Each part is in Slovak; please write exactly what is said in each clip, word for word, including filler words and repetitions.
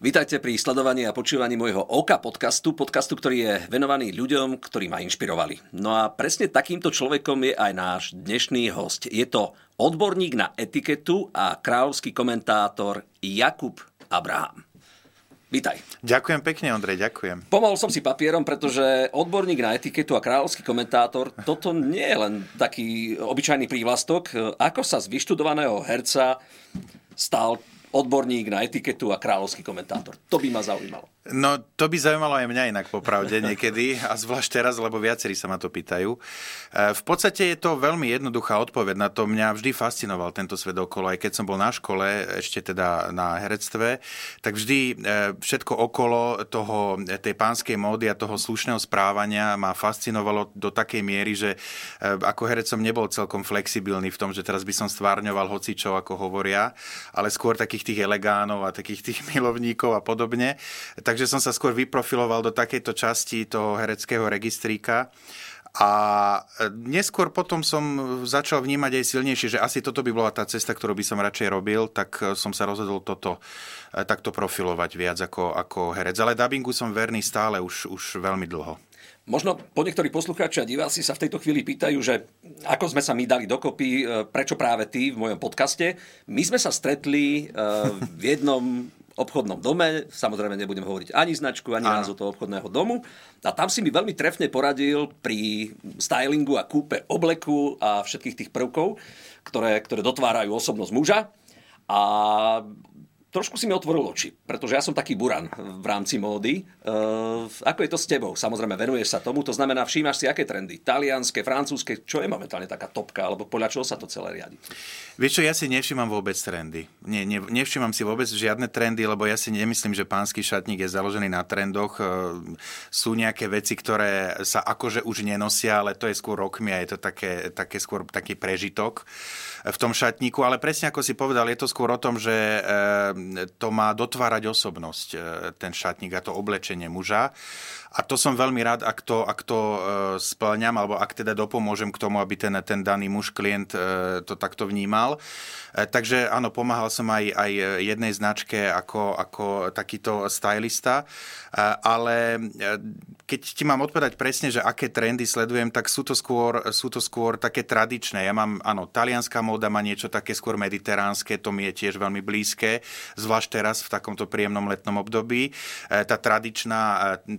Vítajte pri sledovaní a počúvaní môjho OK Podcastu, podcastu, ktorý je venovaný ľuďom, ktorí ma inšpirovali. No a presne takýmto človekom je aj náš dnešný host. Je to odborník na etiketu a kráľovský komentátor Jakub Abraham. Vítaj. Ďakujem pekne, Ondrej, ďakujem. Pomohol som si papierom, pretože odborník na etiketu a kráľovský komentátor, toto nie je len taký obyčajný prívlastok. Ako sa z vyštudovaného herca stal odborník na etiketu a kráľovský komentátor? To by ma zaujímalo. No, to by zaujímalo aj mňa inak popravde niekedy, a zvlášť teraz, lebo viacerí sa ma to pýtajú. V podstate je to veľmi jednoduchá odpoveď na to. Mňa vždy fascinoval tento svet okolo, aj keď som bol na škole, ešte teda na herectve, tak vždy všetko okolo toho, tej pánskej módy a toho slušného správania ma fascinovalo do takej miery, že ako herec som nebol celkom flexibilný v tom, že teraz by som stvárňoval hocičo, ako hovoria, ale skôr takých tých elegánov a takých tých milovníkov a podobne. Takže som sa skôr vyprofiloval do takejto časti toho hereckého registríka. A neskôr potom som začal vnímať aj silnejšie, že asi toto by bola tá cesta, ktorú by som radšej robil, tak som sa rozhodol toto takto profilovať viac ako, ako herec. Ale dabingu som verný stále už, už veľmi dlho. Možno po niektorí poslucháči a diváci sa v tejto chvíli pýtajú, že ako sme sa my dali dokopy, prečo práve ty v mojom podcaste. My sme sa stretli v jednom obchodnom dome, samozrejme nebudem hovoriť ani značku, ani názov toho obchodného domu, a tam si mi veľmi trefne poradil pri stylingu a kúpe obleku a všetkých tých prvkov, ktoré, ktoré dotvárajú osobnosť muža. A trošku si mi otvoril oči, pretože ja som taký buran v rámci módy. E, ako je to s tebou? Samozrejme, venuješ sa tomu, to znamená, všímaš si, aké trendy? Talianske, francúzske, čo je momentálne taká topka, alebo podľa čoho sa to celé riadi? Vieš čo, ja si nevšímam vôbec trendy. Nie, ne, nevšímam si vôbec žiadne trendy, lebo ja si nemyslím, že pánsky šatník je založený na trendoch. E, sú nejaké veci, ktoré sa akože už nenosia, ale to je skôr rokmi a je to také, také skôr taký prežitok v tom šatníku. Ale presne ako si povedal, je to skôr o tom, že e, to má dotvárať osobnosť, ten šatník a to oblečenie muža. A to som veľmi rád, ak to, ak to spĺňam, alebo ak teda dopomôžem k tomu, aby ten, ten daný muž, klient to takto vnímal. Takže áno, pomáhal som aj, aj jednej značke ako, ako takýto stylista. Ale keď ti mám odpovedať presne, že aké trendy sledujem, tak sú to skôr, sú to skôr také tradičné. Ja mám, áno, talianská móda má niečo také skôr mediteránske, to mi je tiež veľmi blízke, zvlášť teraz v takomto príjemnom letnom období. Tá tradičná,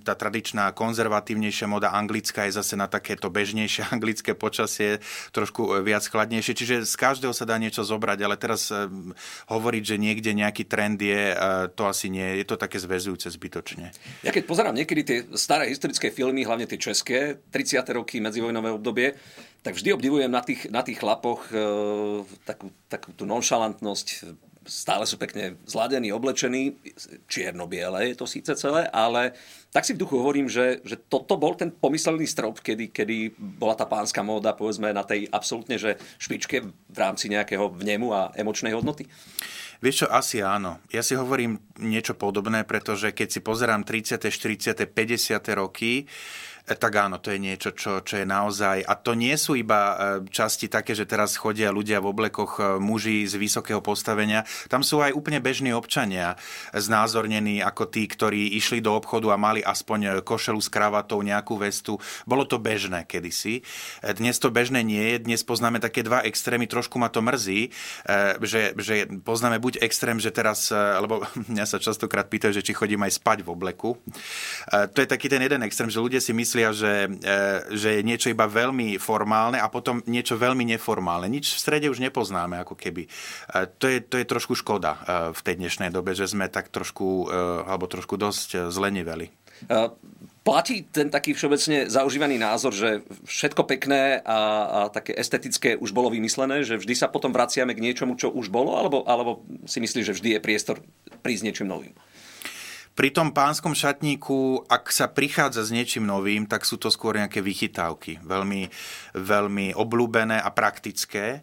tá tradičná konzervatívnejšia moda anglická je zase na takéto bežnejšie anglické počasie, trošku viac chladnejšie. Čiže z každého sa dá niečo zobrať, ale teraz hovoriť, že niekde nejaký trend je, to asi nie. Je to také zväzujúce zbytočne. Ja keď pozerám niekedy tie staré historické filmy, hlavne tie české, tridsiate roky, medzivojnové obdobie, tak vždy obdivujem na tých, na tých chlapoch e, takú, takú tú nonšalantnosť. Stále sú pekne zladení, oblečení, čierno-biele je to síce celé, ale tak si v duchu hovorím, že, že toto bol ten pomyselný strop, kedy, kedy bola tá pánska móda, povedzme, na tej absolútne že špičke v rámci nejakého vnemu a emočnej hodnoty. Vieš čo, asi áno. Ja si hovorím niečo podobné, pretože keď si pozerám tridsiate, štyridsiate, päťdesiate roky, tak áno, to je niečo, čo, čo je naozaj. A to nie sú iba časti také, že teraz chodia ľudia v oblekoch, muži z vysokého postavenia. Tam sú aj úplne bežní občania znázornení ako tí, ktorí išli do obchodu a mali aspoň košelu s kravatou, nejakú vestu. Bolo to bežné kedysi. Dnes to bežné nie je. Dnes poznáme také dva extrémy. Trošku ma to mrzí, že, že poznáme buď extrém, že teraz, lebo mňa sa častokrát pýtajú, že či chodím aj spať v obleku. To je taký ten jeden extrém, že ľudia si myslia, Že, že je niečo iba veľmi formálne a potom niečo veľmi neformálne. Nič v strede už nepoznáme, ako keby. To je, to je trošku škoda v tej dnešnej dobe, že sme tak trošku, alebo trošku dosť zleniveli. Platí ten taký všeobecne zaužívaný názor, že všetko pekné a, a také estetické už bolo vymyslené, že vždy sa potom vraciame k niečomu, čo už bolo, alebo, alebo si myslíš, že vždy je priestor prísť niečím novým? Pri tom pánskom šatníku, ak sa prichádza s niečím novým, tak sú to skôr nejaké vychytávky, veľmi, veľmi obľúbené a praktické.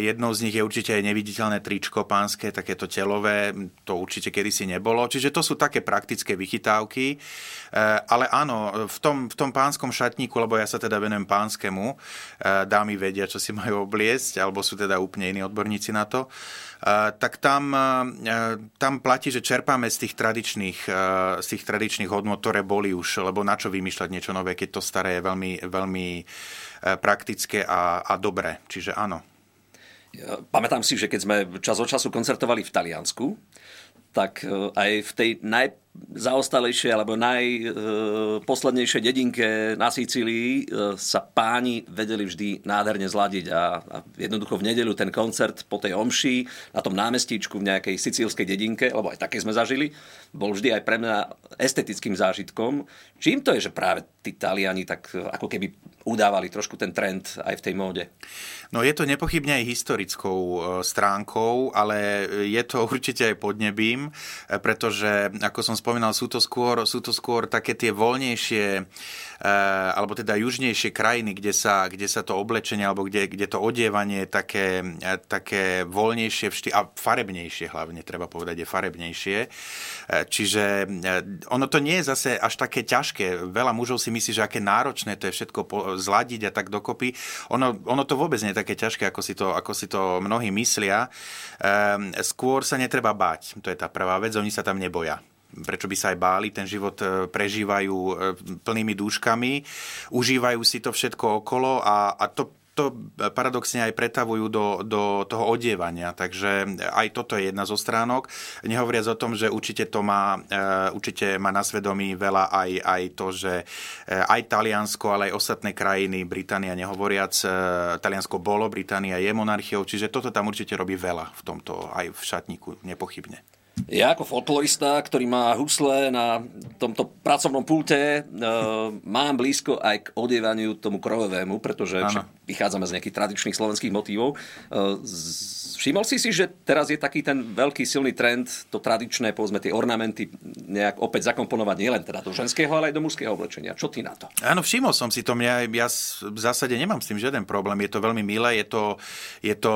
Jednou z nich je určite aj neviditeľné tričko pánske, takéto telové, to určite kedysi nebolo. Čiže to sú také praktické vychytávky, ale áno, v tom, v tom pánskom šatníku, lebo ja sa teda venujem pánskemu, dámy vedia, čo si majú obliecť, alebo sú teda úplne iní odborníci na to, tak tam, tam platí, že čerpáme z tých tradičných z tých tradičných hodnôt, ktoré boli už, lebo na čo vymýšľať niečo nové, keď to staré je veľmi, veľmi praktické a, a dobré. Čiže áno. Ja pamätám si, že keď sme čas od času koncertovali v Taliansku, tak aj v tej najzaostalejšej alebo najposlednejšej dedinke na Sicílii sa páni vedeli vždy nádherne zladiť a, a jednoducho v nedeľu ten koncert po tej omši na tom námestíčku v nejakej sicílskej dedinke, lebo aj také sme zažili, bol vždy aj pre mňa estetickým zážitkom. Čím to je, že práve tí Taliani tak ako keby udávali trošku ten trend aj v tej móde? No je to nepochybne aj historickou stránkou, ale je to určite aj podnebím, pretože, ako som spomínal, sú to skôr, sú to skôr také tie voľnejšie, alebo teda južnejšie krajiny, kde sa, kde sa to oblečenie, alebo kde, kde to odievanie je také, také voľnejšie vštý, a farebnejšie hlavne, treba povedať, je farebnejšie. Čiže ono to nie je zase až také ťažké. Veľa mužov si myslí, že aké náročné to je všetko zladiť a tak dokopy. Ono, ono to vôbec nie je také ťažké, ako si to, ako si to mnohí myslia. Skôr sa netreba báť. To je tá prvá vec, oni sa tam neboja. Prečo by sa aj báli, ten život prežívajú plnými dúškami, užívajú si to všetko okolo a, a to, to paradoxne aj pretavujú do, do toho odievania. Takže aj toto je jedna zo stránok. Nehovoriac o tom, že určite to má, určite má na svedomí veľa aj, aj to, že aj Taliansko, ale aj ostatné krajiny, Británia nehovoriac, Taliansko bolo, Británia je monarchiou, čiže toto tam určite robí veľa v tomto, aj v šatníku, nepochybne. Ja ako folklorista, ktorý má husle na tomto pracovnom pulte, e, mám blízko aj k odievaniu tomu krojovému, pretože vychádzame z nejakých tradičných slovenských motívov. E, všimol si si, že teraz je taký ten veľký silný trend, to tradičné, povedzme, tie ornamenty nejak opäť zakomponovať nielen teda do ženského, ale aj do mužského oblečenia. Čo ty na to? Áno, všimol som si to. Ja, ja v zásade nemám s tým žiaden problém. Je to veľmi milé, je to... Je to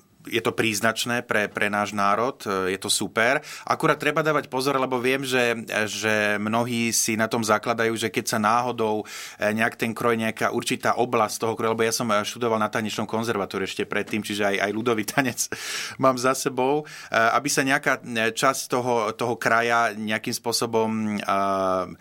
e, Je to príznačné pre, pre náš národ, je to super. Akurát treba dávať pozor, lebo viem, že, že mnohí si na tom zakladajú, že keď sa náhodou nejak ten kroj, nejaká určitá oblasť toho kroja, lebo ja som študoval na tanečnom konzervatóriu ešte predtým, čiže aj, aj ľudový tanec mám za sebou, aby sa nejaká časť toho, toho kraja nejakým spôsobom... Uh,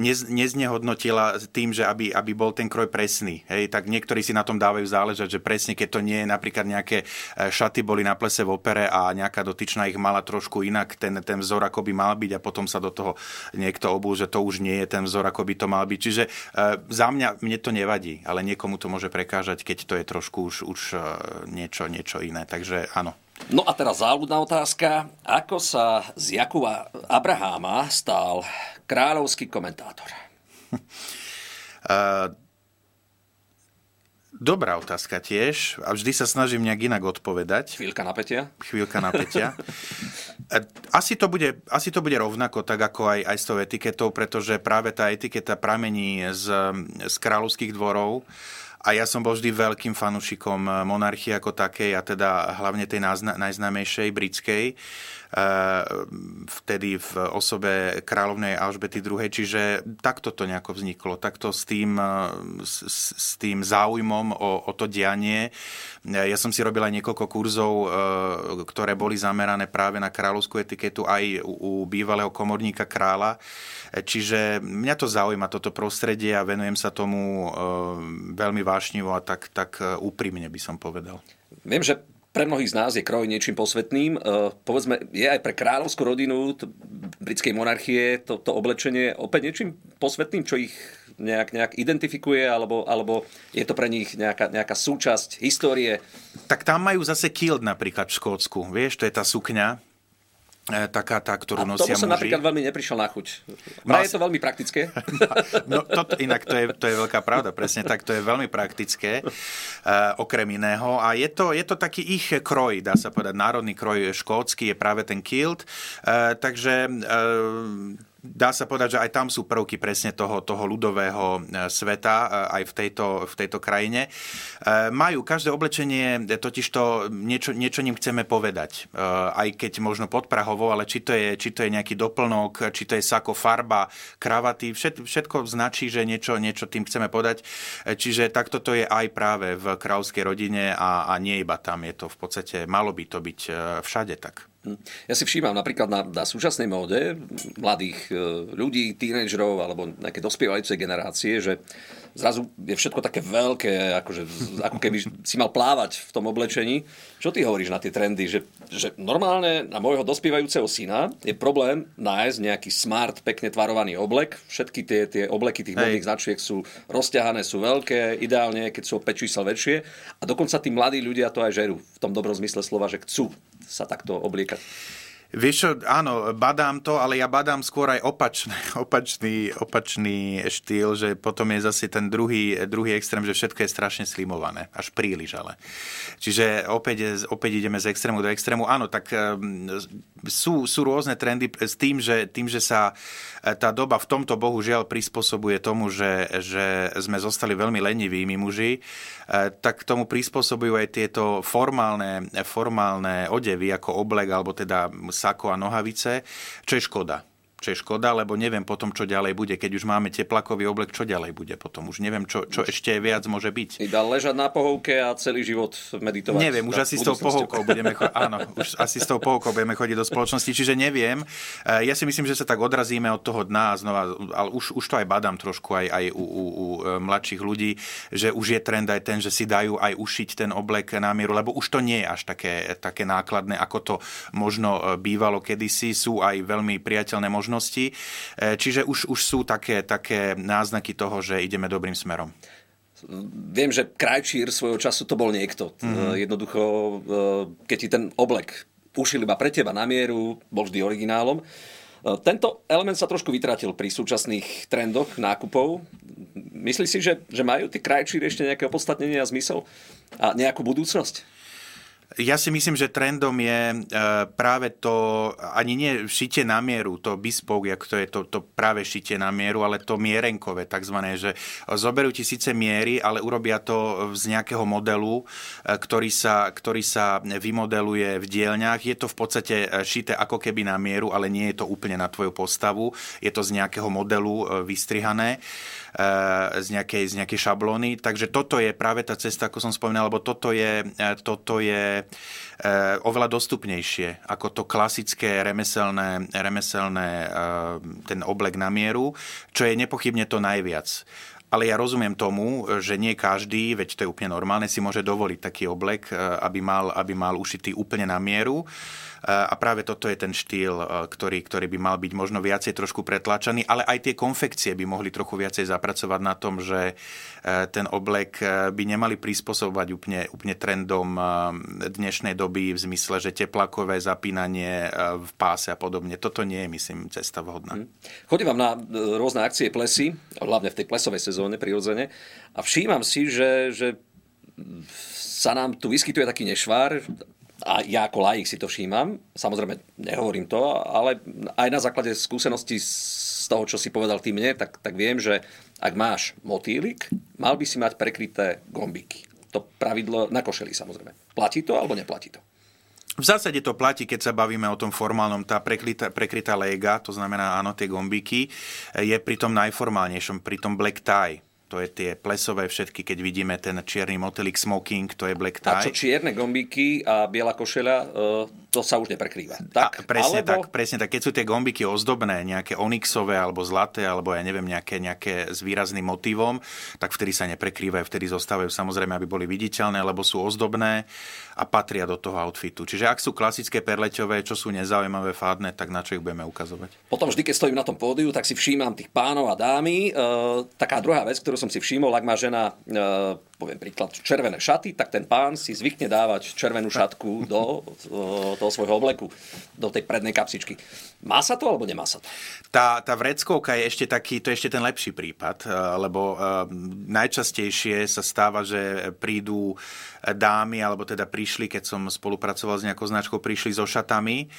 neznehodnotila tým, že aby, aby bol ten kroj presný. Hej, tak niektorí si na tom dávajú záležať, že presne, keď to nie je napríklad nejaké šaty boli na plese v opere a nejaká dotyčná ich mala trošku inak, ten, ten vzor ako by mal byť a potom sa do toho niekto obul, že to už nie je ten vzor ako by to mal byť. Čiže e, za mňa, mne to nevadí, ale niekomu to môže prekážať, keď to je trošku už, už niečo, niečo iné. Takže áno. No a teraz záľudná otázka. Ako sa z Jakuba Abraháma stal kráľovský komentátor? Uh, dobrá otázka tiež. A vždy sa snažím nejak inak odpovedať. Chvíľka napätia. Chvíľka napätia. Asi to bude, asi to bude rovnako, tak ako aj, aj s tou etiketou, pretože práve tá etiketa pramení z, z kráľovských dvorov. A ja som bol vždy veľkým fanúšikom monarchie ako takej, a teda hlavne tej najznámejšej britskej, vtedy v osobe kráľovnej Alžbety druhej. Čiže takto to nejako vzniklo, takto s tým, s, s tým záujmom o, o to dianie. Ja som si robil aj niekoľko kurzov, ktoré boli zamerané práve na kráľovskú etiketu aj u, u bývalého komorníka kráľa. Čiže mňa to zaujíma, toto prostredie, a venujem sa tomu veľmi vášnivo a tak, tak úprimne by som povedal. Viem, že pre mnohých z nás je kroj niečím posvetným. E, povedzme, je aj pre kráľovskú rodinu to, britskej monarchie to, to oblečenie opäť niečím posvetným, čo ich nejak, nejak identifikuje, alebo, alebo je to pre nich nejaká, nejaká súčasť histórie? Tak tam majú zase kilt napríklad v Škótsku. Vieš, to je tá sukňa, taká tá, ktorú nosia muži. A tomu som napríklad veľmi neprišiel na chuť. Vraj je to veľmi praktické. No, to, inak to je, to je veľká pravda, presne tak, to je veľmi praktické, uh, okrem iného. A je to, je to taký ich kroj, dá sa povedať, národný kroj škótsky, je práve ten kilt. Uh, takže... Uh, Dá sa povedať, že aj tam sú prvky presne toho, toho ľudového sveta aj v tejto, v tejto krajine. Majú každé oblečenie totižto niečo, niečo ním chceme povedať. Aj keď možno pod Prahovou, ale či to je, či to je nejaký doplnok, či to je sako, farba, kravaty, všetko značí, že niečo, niečo tým chceme povedať. Čiže takto to je aj práve v kráľovskej rodine a, a nie iba tam. Je to v podstate, malo by to byť všade tak. Ja si všímam napríklad na, na súčasnej móde mladých ľudí, tínedžerov alebo nejaké dospievajúce generácie, že zrazu je všetko také veľké, akože, ako keby si mal plávať v tom oblečení. Čo ty hovoríš na tie trendy? Že, že normálne na môjho dospievajúceho syna je problém nájsť nejaký smart, pekne tvarovaný oblek. Všetky tie, tie obleky tých modných značiek sú rozťahané, sú veľké, ideálne, keď sú o päť čísel väčšie. A dokonca tí mladí ľudia to aj žerú v tom dobrom zmysle slova, že chcú sa takto obliekať. Vieš čo, áno, badám to, ale ja badám skôr aj opačný, opačný, opačný štýl, že potom je zase ten druhý, druhý extrém, že všetko je strašne slimované, až príliš ale. Čiže opäť, opäť ideme z extrému do extrému. Áno, tak sú, sú rôzne trendy s tým, že, tým, že sa tá doba v tomto bohužiaľ prispôsobuje tomu, že, že sme zostali veľmi lenivými muži, tak tomu prispôsobujú aj tieto formálne, formálne odevy, ako oblek, alebo teda sako a nohavice, čo je škoda. Čo je škoda, lebo neviem potom, čo ďalej bude. Keď už máme teplakový oblek, čo ďalej bude potom? Už neviem, čo, čo ešte viac môže byť. Iba ležať na pohovke a celý život meditovať. Neviem, už asi s tou pohovkou budeme chodiť. Áno, už asi s tou pohovkou budeme chodiť do spoločnosti, čiže neviem. Ja si myslím, že sa tak odrazíme od toho dna znova, ale už, už to aj badám trošku aj, aj u, u, u mladších ľudí, že už je trend aj ten, že si dajú aj ušiť ten oblek na mieru, lebo už to nie je až také, také nákladné, ako to možno bývalo kedysi. Sú aj veľmi priateľné možnosti. Čiže už, už sú také, také náznaky toho, že ideme dobrým smerom. Viem, že krajčír svojho času to bol niekto. Mm-hmm. Jednoducho, keď ti ten oblek ušil iba pre teba na mieru, bol vždy originálom. Tento element sa trošku vytratil pri súčasných trendoch nákupov. Myslíš si, že, že majú tí krajčíri ešte nejaké opodstatnenie a zmysel a nejakú budúcnosť? Ja si myslím, že trendom je práve to, ani nie šitie na mieru, to bespoke, jak to je to, to práve šitie na mieru, ale to mierenkové takzvané, že zoberú ti síce miery, ale urobia to z nejakého modelu, ktorý sa, ktorý sa vymodeluje v dielňach. Je to v podstate šité ako keby na mieru, ale nie je to úplne na tvoju postavu. Je to z nejakého modelu vystrihané, z nejakej, z nejakej šablóny. Takže toto je práve tá cesta, ako som spomínal, lebo toto je... Toto je oveľa dostupnejšie ako to klasické remeselné, remeselné ten oblek na mieru, čo je nepochybne to najviac. Ale ja rozumiem tomu, že nie každý, veď to je úplne normálne, si môže dovoliť taký oblek, aby mal, aby mal ušitý úplne na mieru. A práve toto je ten štýl, ktorý, ktorý by mal byť možno viacej trošku pretlačaný, ale aj tie konfekcie by mohli trochu viacej zapracovať na tom, že ten oblek by nemali prispôsobovať úplne, úplne trendom dnešnej doby v zmysle, že teplákové zapínanie v páse a podobne. Toto nie je, myslím, cesta vhodná. Chodím vám na rôzne akcie plesy, hlavne v tej plesovej sezóne prirodzene, a všímam si, že, že sa nám tu vyskytuje taký nešvár. A ja ako laik si to všímam, samozrejme nehovorím to, ale aj na základe skúseností z toho, čo si povedal ty mne, tak, tak viem, že ak máš motýlik, mal by si mať prekryté gombíky. To pravidlo na košeli samozrejme. Platí to alebo neplatí to? V zásade to platí, keď sa bavíme o tom formálnom, tá prekrytá, prekrytá léga, to znamená áno, tie gombíky, je pri tom najformálnejšom, pri tom black tie. To je tie plesové všetky, keď vidíme ten čierny motýlik, smoking, to je black tie. A čo čierne gombíky a biela košeľa, to sa už neprekrýva. Tak, a, presne, alebo... tak, presne tak. Keď sú tie gombíky ozdobné, nejaké onyxové alebo zlaté, alebo ja neviem, nejaké, nejaké s výrazným motívom, tak vtedy sa neprekrývajú, vtedy zostávajú samozrejme, aby boli viditeľné, lebo sú ozdobné a patria do toho outfitu. Čiže ak sú klasické perleťové, čo sú nezaujímavé, fádne, tak na čo ich budeme ukazovať? Potom vždy, keď stojím na tom pódiu, tak si všímam tých pánov a dámy. E, taká druhá vec, ktorú som si všimol, ak má žena, e, poviem príklad, červené šaty, tak ten pán si zvykne dávať červenú šatku do e, toho svojho obleku, do tej prednej kapsičky. Má sa to alebo nemá sa to? Tá, tá vreckovka je ešte taký, to je ešte ten lepší prípad, lebo najčastejšie sa stáva, že prídu dámy, alebo teda prišli, keď som spolupracoval s nejakou značkou, prišli so šatami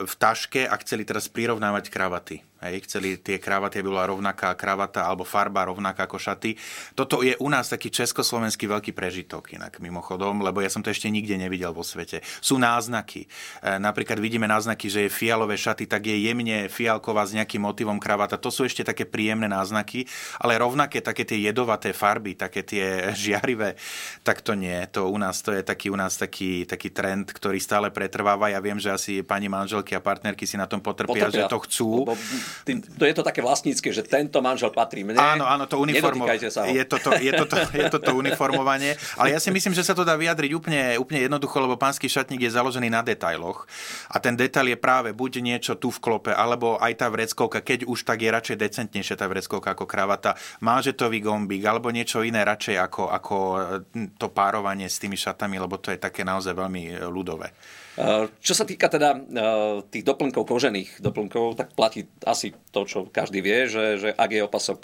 v taške a chceli teraz prirovnávať kravaty. Hej, chceli tie kravaty, aby bola rovnaká kravata alebo farba rovnaká ako šaty. Toto je u nás taký československý veľký prežitok inak mimochodom, lebo ja som to ešte nikde nevidel vo svete. Sú náznaky. E, napríklad vidíme náznaky, že je fialové šaty, tak je jemne fialková s nejakým motivom kravata. To sú ešte také príjemné náznaky, ale rovnaké také tie jedovaté farby, také tie žiarivé, tak to nie. To u nás to je taký u nás taký, taký trend, ktorý stále pretrváva. Ja viem, že asi pani manželky a partnerky si na tom potrpia, potrpia. Že to chcú. Lebo... Tým, to je to také vlastnícke, že tento manžel patrí mne. Áno, áno, to uniformo... je, toto, je, toto, je toto uniformovanie. Ale ja si myslím, že sa to dá vyjadriť úplne, úplne jednoducho, lebo pánsky šatník je založený na detailoch. A ten detail je práve buď niečo tu v klope, alebo aj tá vreckovka, keď už tak je radšej decentnejšia tá vreckovka ako kravata, manžetový gombík, alebo niečo iné radšej ako, ako to párovanie s tými šatami, lebo to je také naozaj veľmi ľudové. Čo sa týka teda tých doplnkov, kožených doplnkov, tak platí asi to, čo každý vie, že, že ak je opasok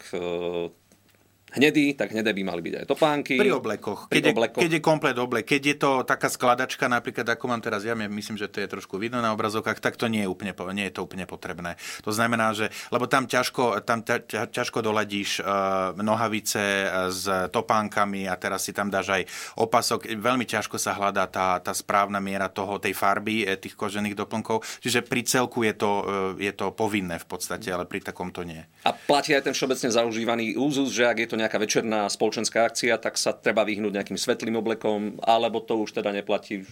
hnedý, tak hnedé by mali byť aj topánky. Pri oblekoch. Pri keď, oblekoch. Je, keď je komplet oblek. Keď je to taká skladačka, napríklad ako mám teraz, ja myslím, že to je trošku vidno na obrazovkách, tak to nie je úplne, nie je to úplne potrebné. To znamená, že, lebo tam ťažko, tam ťa, ťažko doladíš uh, nohavice s topánkami a teraz si tam dáš aj opasok. Veľmi ťažko sa hľadá tá, tá správna miera toho, tej farby, tých kožených doplnkov. Čiže pri celku je to, uh, je to povinné v podstate, ale pri takomto nie. A platí aj ten všeobecne zaužívaný úzus, že ak je to nejaká večerná spoločenská akcia, tak sa treba vyhnúť nejakým svetlým oblekom, alebo to už teda neplatí?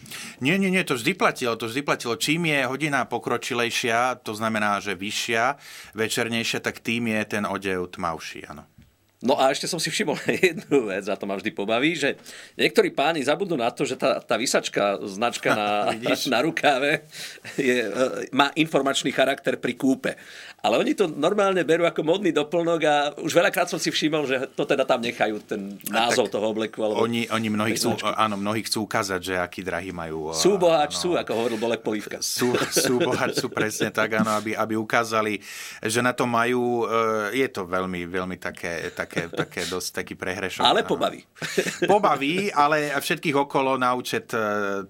Nie, nie, nie, to vždy platilo, to vždy platilo. Čím je hodina pokročilejšia, to znamená, že vyššia, večernejšia, tak tým je ten odev tmavší, áno. No a ešte som si všimol jednu vec, a to ma vždy pobaví, že niektorí páni zabudnú na to, že tá, tá vysačka, značka na, na rukáve je, má informačný charakter pri kúpe. Ale oni to normálne berú ako modný doplnok a už veľakrát som si všimol, že to teda tam nechajú, ten názov toho obleku. Alebo oni oni mnohí, chcú, áno, mnohí chcú ukázať, že aký drahý majú. Sú boháč, no, sú, ako hovoril Bolek Polívka. Sú, sú boháč, sú presne tak, áno, aby, aby ukázali, že na to majú. Je to veľmi, veľmi také... také Také, také dosť taký prehrešok. Ale pobaví. Pobaví, ale všetkých okolo na účet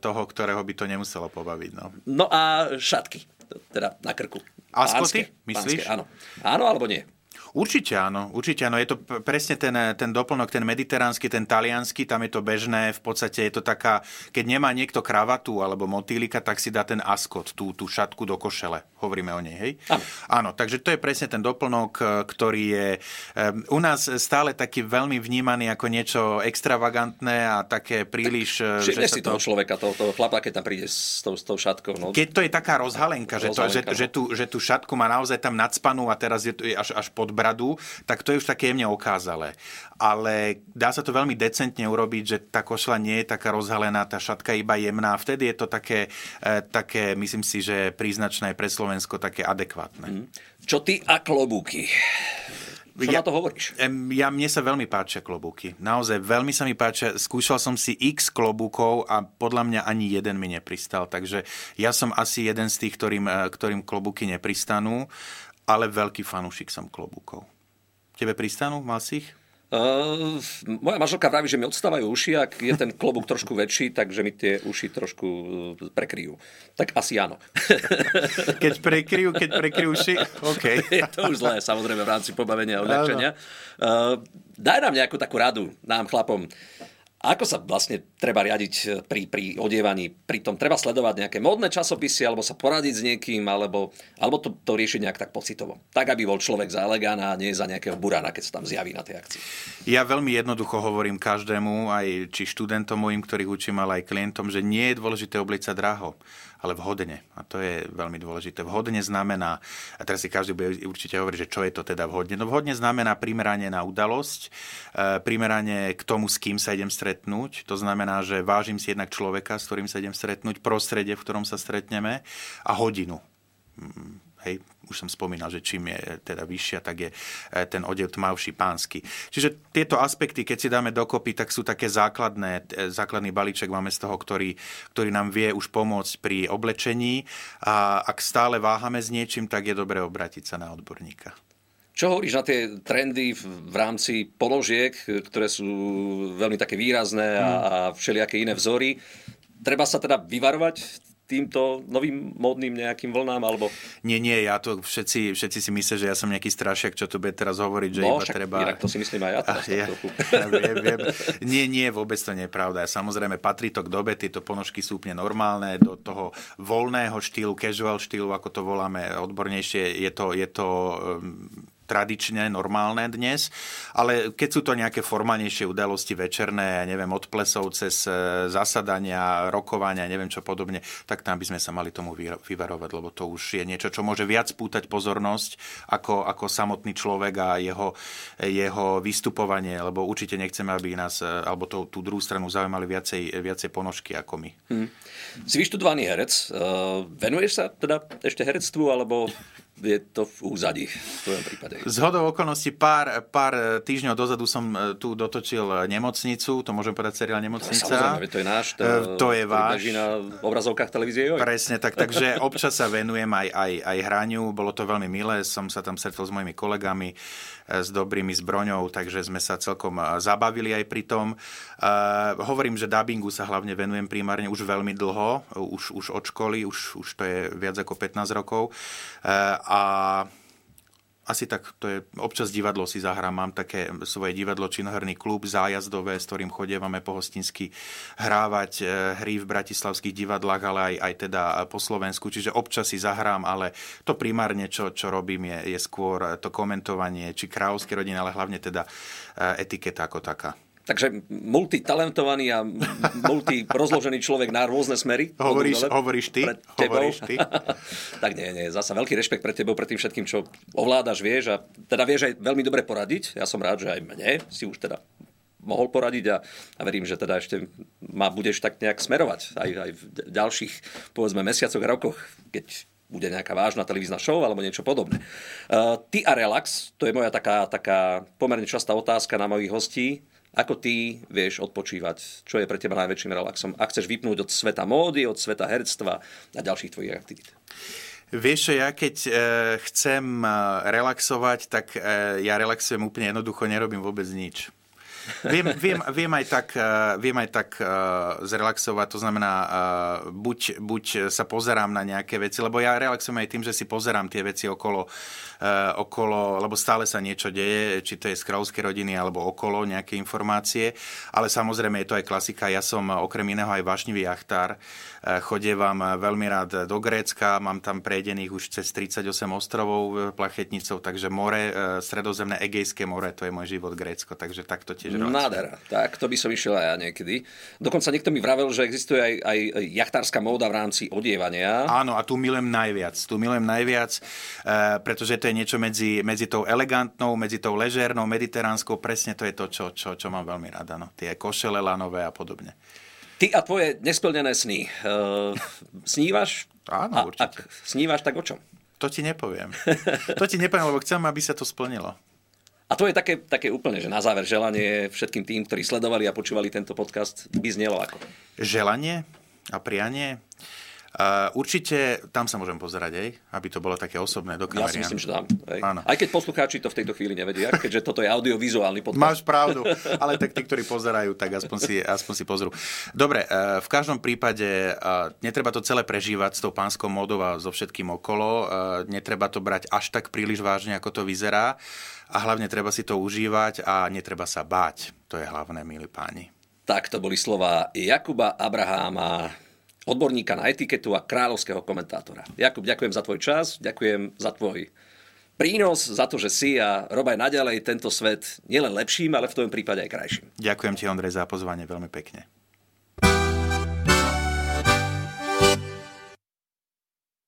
toho, ktorého by to nemuselo pobaviť. No, no a šatky, teda na krku. Aspoty, myslíš? Pánske, áno. Áno alebo nie? Určite áno, určite áno. Je to presne ten, ten doplnok, ten mediteránsky, ten taliansky, tam je to bežné, v podstate je to taká, keď nemá niekto kravatu alebo motýlika, tak si dá ten askot, tú, tú šatku do košele, hovoríme o nej, hej? Áno. Áno, takže to je presne ten doplnok, ktorý je um, u nás stále taký veľmi vnímaný ako niečo extravagantné a také príliš... Tak, že si toho človeka, toho, toho chlapa, keď tam príde s tou, s tou šatkou. No. Keď to je taká rozhalenka, že, to, že, že, tú, že tú šatku má naozaj tam nadspanú a teraz je to až, až pod bradu, tak to je už také jemne okázalé. Ale dá sa to veľmi decentne urobiť, že tá košľa nie je taká rozhalená, tá šatka iba jemná. Vtedy je to také, e, také myslím si, že príznačné pre Slovensko, také adekvátne. Čo ty a klobúky? Čo ja, na to hovoríš? Ja, mne sa veľmi páčia klobúky. Naozaj, veľmi sa mi páčia. Skúšal som si x klobúkov a podľa mňa ani jeden mi nepristal. Takže ja som asi jeden z tých, ktorým, ktorým klobúky nepristanú. Ale veľký fanúšik som klobúkov. Tebe pristanú? Mal si ich? Uh, moja manželka vraví, že mi odstávajú uši, ak je ten klobúk trošku väčší, takže mi tie uši trošku prekryjú. Tak asi áno. Keď prekryjú, keď prekryjú uši, OK. Je to už zlé, samozrejme, v rámci pobavenia a uľahčenia. Uh, daj nám nejakú takú radu, nám chlapom. Ako sa vlastne treba riadiť pri, pri odievaní? Pritom treba sledovať nejaké módne časopisy, alebo sa poradiť s niekým, alebo, alebo to, to riešiť nejak tak pocitovo. Tak, aby bol človek za elegán a nie za nejakého burána, keď sa tam zjaví na tej akcii. Ja veľmi jednoducho hovorím každému, aj či študentom mojim, ktorých učím, ale aj klientom, že nie je dôležité oblieť sa draho, ale vhodne. A to je veľmi dôležité. Vhodne znamená, a teraz si každý bude určite hovoriť, že čo je to teda vhodne. No vhodne znamená primeranie na udalosť, primeranie k tomu, s kým sa idem stretnúť. To znamená, že vážim si jednak človeka, s ktorým sa idem stretnúť, prostredie, v ktorom sa stretneme a hodinu. Hej, už som spomínal, že čím je teda vyššia, tak je ten odev tmavší pánsky. Čiže tieto aspekty, keď si dáme dokopy, tak sú také základné. Základný balíček máme z toho, ktorý, ktorý nám vie už pomôcť pri oblečení. A ak stále váhame s niečím, tak je dobré obrátiť sa na odborníka. Čo hovoríš na tie trendy v rámci položiek, ktoré sú veľmi také výrazné a, a všelijaké iné vzory? Treba sa teda vyvarovať týmto novým módnym nejakým vlnám, alebo... Nie, nie, ja to všetci, všetci si myslia, že ja som nejaký strašiak, čo tu bude teraz hovoriť, že no, iba však, treba... No, však to si myslím aj ja teraz. Ja, ja viem, viem. Nie, nie, vôbec to nie je pravda. Samozrejme, patrí to k dobe, tieto ponožky sú úplne normálne, do toho voľného štýlu, casual štýlu, ako to voláme odbornejšie, je to... Je to um, tradične, normálne dnes, ale keď sú to nejaké formálnejšie udalosti večerné, neviem, od plesov cez zasadania, rokovania, neviem čo podobne, tak tam by sme sa mali tomu vyvarovať, lebo to už je niečo, čo môže viac pútať pozornosť ako, ako samotný človek a jeho, jeho vystupovanie, lebo určite nechceme, aby nás, alebo to, tú druhú stranu zaujímali viacej, viacej ponožky ako my. Hmm. Si vyštudovaný herec, venuješ sa teda ešte herectvu, alebo... Je to v úzadi, v tvojom prípade. Zhodou okolností pár, pár týždňov dozadu som tu dotočil Nemocnicu, to môžem povedať seriál Nemocnica. To, samozrejme, to je náš, to, to je váš. Beží na obrazovkách televízie. Joj. Presne tak, takže občas sa venujem aj, aj, aj hraniu, bolo to veľmi milé, som sa tam stretol s mojimi kolegami, s dobrými zbroňou, takže sme sa celkom zabavili aj pri tom. Hovorím, že dabingu sa hlavne venujem primárne už veľmi dlho, už, už od školy, už, už to je viac ako pätnásť rokov. A asi tak, to je, občas divadlo si zahrám, mám také svoje divadlo, činoherný klub, zájazdové, s ktorým chodievame po hostinsky hrávať hry v bratislavských divadlách, ale aj, aj teda po Slovensku, čiže občas si zahrám, ale to primárne, čo, čo robím, je, je skôr to komentovanie, či kráľovské rodiny, ale hlavne teda etiketa ako taká. Takže multitalentovaný a multirozložený človek na rôzne smery. Hovoríš, hovoríš ty. Hovoríš ty. Tak nie, nie. Zasa veľký rešpekt pred tebou, pred tým všetkým, čo ovládaš, vieš. A teda vieš aj veľmi dobre poradiť. Ja som rád, že aj mne si už teda mohol poradiť a, a verím, že teda ešte ma budeš tak nejak smerovať aj, aj v ďalších, povedzme, mesiacoch a rokoch, keď bude nejaká vážna televízna show alebo niečo podobné. Uh, ty a relax, to je moja taká, taká pomerne častá otázka na mojich hostí. Ako ty vieš odpočívať? Čo je pre teba najväčším relaxom? A chceš vypnúť od sveta módy, od sveta herctva a ďalších tvojich aktivít? Vieš, ja keď e, chcem relaxovať, tak e, ja relaxujem úplne jednoducho, nerobím vôbec nič. Viem, viem, viem aj tak, viem aj tak zrelaxovať, to znamená, buď, buď sa pozerám na nejaké veci, lebo ja relaxujem aj tým, že si pozerám tie veci okolo, okolo, lebo stále sa niečo deje, či to je z Kráľovskej rodiny, alebo okolo nejaké informácie, ale samozrejme je to aj klasika, ja som okrem iného aj vášnivý jachtár, chodievam veľmi rád do Grécka, mám tam prejdených už cez tridsaťosem ostrovov plachetnicov, takže more, stredozemné Egejské more, to je môj život Grécko, takže takto tiež. Nádhera. Tak, to by som išiel aj ja niekedy. Dokonca niekto mi vravel, že existuje aj, aj jachtárska móda v rámci odievania. Áno, a tu milujem najviac. Tu milujem najviac, uh, pretože to je niečo medzi, medzi tou elegantnou, medzi tou ležérnou, mediteránskou. Presne to je to, čo, čo, čo mám veľmi rada. No. Tie košele lanové a podobne. Ty a tvoje nesplnené sny. Uh, snívaš? Áno, určite. A ak snívaš, tak o čom? To ti nepoviem. To ti nepoviem, lebo chcem, aby sa to splnilo. A to je také, také úplne, že na záver želanie všetkým tým, ktorí sledovali a počúvali tento podcast, by znelo ako? Želanie a prianie? Uh, určite, tam sa môžem pozerať aj, aby to bolo také osobné do kamery. Ja si myslím, že tam. Aj. aj keď poslucháči to v tejto chvíli nevedia, keďže toto je audiovizuálny podcast. Máš pravdu, ale tak tí, ktorí pozerajú, tak aspoň si, aspoň si pozrú. Dobre, uh, v každom prípade uh, netreba to celé prežívať s tou pánskou módou a so všetkým okolo. Uh, netreba to brať až tak príliš vážne, ako to vyzerá. A hlavne treba si to užívať a netreba sa báť. To je hlavné, milí páni. Tak to boli slová Jakuba Abraháma, odborníka na etiketu a kráľovského komentátora. Jakub, ďakujem za tvoj čas, ďakujem za tvoj prínos, za to, že si a rob aj naďalej tento svet nielen lepším, ale v tom prípade aj krajším. Ďakujem ti, Ondrej, za pozvanie, veľmi pekne.